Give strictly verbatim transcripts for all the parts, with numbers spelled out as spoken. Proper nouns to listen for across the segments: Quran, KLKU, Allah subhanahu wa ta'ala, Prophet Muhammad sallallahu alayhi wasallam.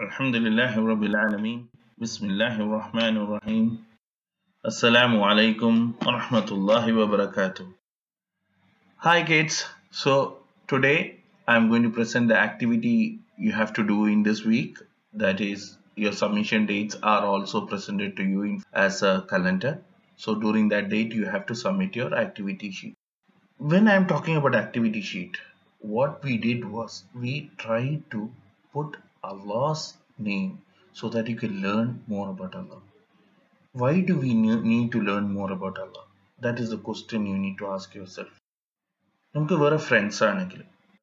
Alhamdulillahi Rabbil Alameen. Bismillahir Rahmanir Rahim. Assalamu alaikum wa rahmatullahi wa barakatuh. Hi kids. So today I am going to present the activity you have to do in this week. That is, your submission dates are also presented to you in, as a calendar. So during that date you have to submit your activity sheet. When I am talking about activity sheet, what we did was we tried to put Allah's name so that you can learn more about Allah. Why do we need to learn more about Allah? That is the question you need to ask yourself. നമുക്ക് വേറെ friends ആണെങ്കിൽ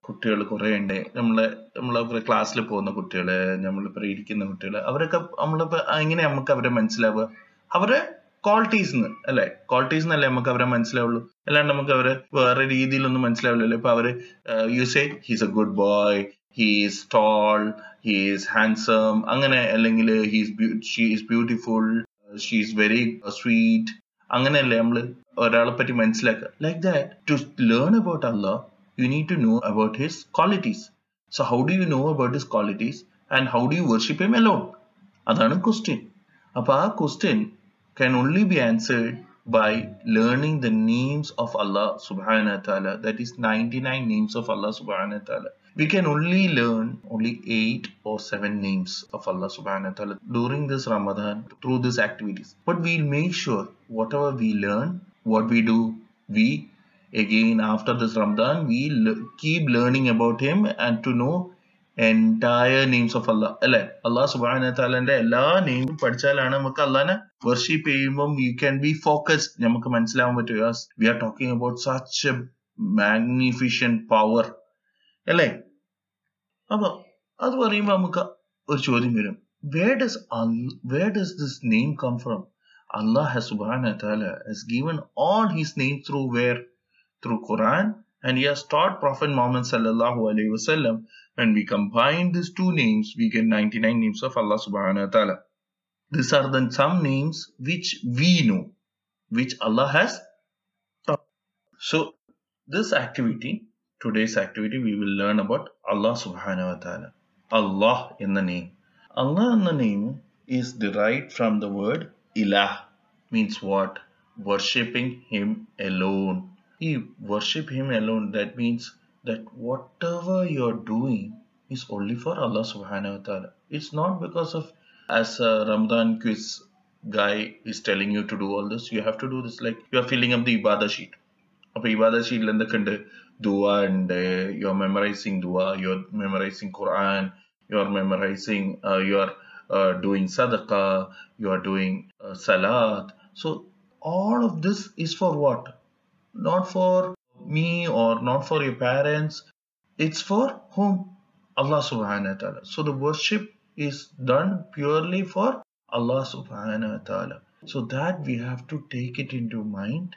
കുട്ടികൾ കുറേ ഉണ്ട്, നമ്മളെ നമ്മളെ ക്ലാസ്സിൽ പോകുന്ന കുട്ടികൾ, നമ്മളിപ്പോൾ ഇരിക്കുന്ന കുട്ടികൾ, അവരൊക്കെ നമ്മളിപ്പോൾ എങ്ങനെ നമുക്ക് അവരെ മനസ്സിലാവുക? അവരെ ക്വാളിറ്റീസ് നിന്ന് അല്ലെ ക്വാളിറ്റീസ് എന്നല്ലേ നമുക്ക് അവരെ മനസ്സിലാവുള്ളൂ, അല്ലാണ്ട് നമുക്ക് അവരെ വേറെ രീതിയിലൊന്നും മനസ്സിലാവില്ലല്ലോ. ഇപ്പൊ അവര് you say he's a good boy, he's tall, he's handsome, അങ്ങനെ, അല്ലെങ്കിൽ he's she's beautiful, she's very sweet, അങ്ങനെയല്ലേ നമ്മള് ഒരാളെ പറ്റി മനസ്സിലാക്കുക. Like that, to learn about Allah you need to know about his qualities. So how do you know about his qualities and how do you worship him alone? അതാണ് question. അപ്പൊ ആ question can only be answered by learning the names of Allah subhanahu wa ta'ala. That is ninety-nine names of Allah subhanahu wa ta'ala. We can only learn only eight or seven names of Allah subhanahu wa ta'ala during this Ramadan through these activities. But we'll make sure whatever we learn, what we do, we again after this Ramadan, we we'll keep learning about Him and to know entire names of Allah. Allah subhanahu wa ta'ala എല്ലാ നെയിമും പഠിച്ചാലാണ് നമുക്ക് അള്ളാഹനെ worship ചെയ്യുമ്പം you can be focused, നമുക്ക് മനസ്സിലാവാൻ പറ്റും. We are talking about such a magnificent power അല്ലേ? അപ്പൊ അത് പറയുമ്പോ നമുക്ക് ഒരു ചോദ്യം വരും, where does where does this name come from? Allah സുബ്ഹാനഹു വ തആല has given all his name through where through Quran. And he has taught Prophet Muhammad sallallahu alayhi wasallam. When we combine these two names, we get ninety-nine names of Allah subhanahu wa ta'ala. These are then some names which we know, which Allah has taught. So this activity, today's activity, we will learn about Allah subhanahu wa ta'ala. Allah in the name. Allah in the name is derived from the word ilah, means what? Worshipping Him alone. You worship Him alone. That means that whatever you're doing is only for Allah subhanahu wa ta'ala. It's not because of, as a Ramadan quiz guy is telling you to do all this, you have to do this. Like you are filling up the ibadah sheet. Appo ibadah sheet la endakunde dua, and you're memorizing dua, you're memorizing Quran, you're memorizing, uh, you're uh, doing sadaqah, you're doing uh, salat. So all of this is for what? Not for me or not for your parents. It's for whom? Allah subhanahu wa ta'ala. So the worship is done purely for Allah subhanahu wa ta'ala. So that we have to take it into mind.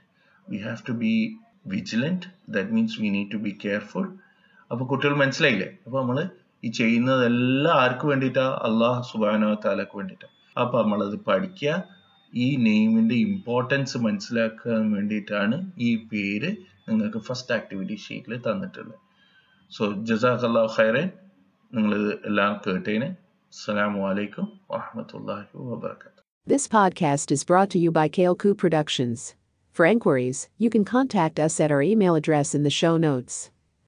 We have to be vigilant. That means we need to be careful. Appo kuttal manasilayile. Appo nammal ee cheyyunnathu ella aarku vendita? Allah subhanahu wa ta'ala ku vendita. Appo nammal adu padikka. ഈ നെയിമിൻ്റെ importance മനസ്സിലാക്കാൻ വേണ്ടിയിട്ടാണ് ഈ പേര് നിങ്ങൾക്ക് first activity ഷീറ്റിൽ തന്നിട്ടുള്ളത്. So ജസാഖല്ലാഹു ഖൈറൻ. നിങ്ങളിത് എല്ലാം കേട്ടതിന്. അസ്സലാമു അലൈക്കും വറഹ്മത്തുള്ളാഹി വബറകാതുഹു. This podcast is brought to you by K L K U Productions. For inquiries, you can contact us at our email address in the show notes.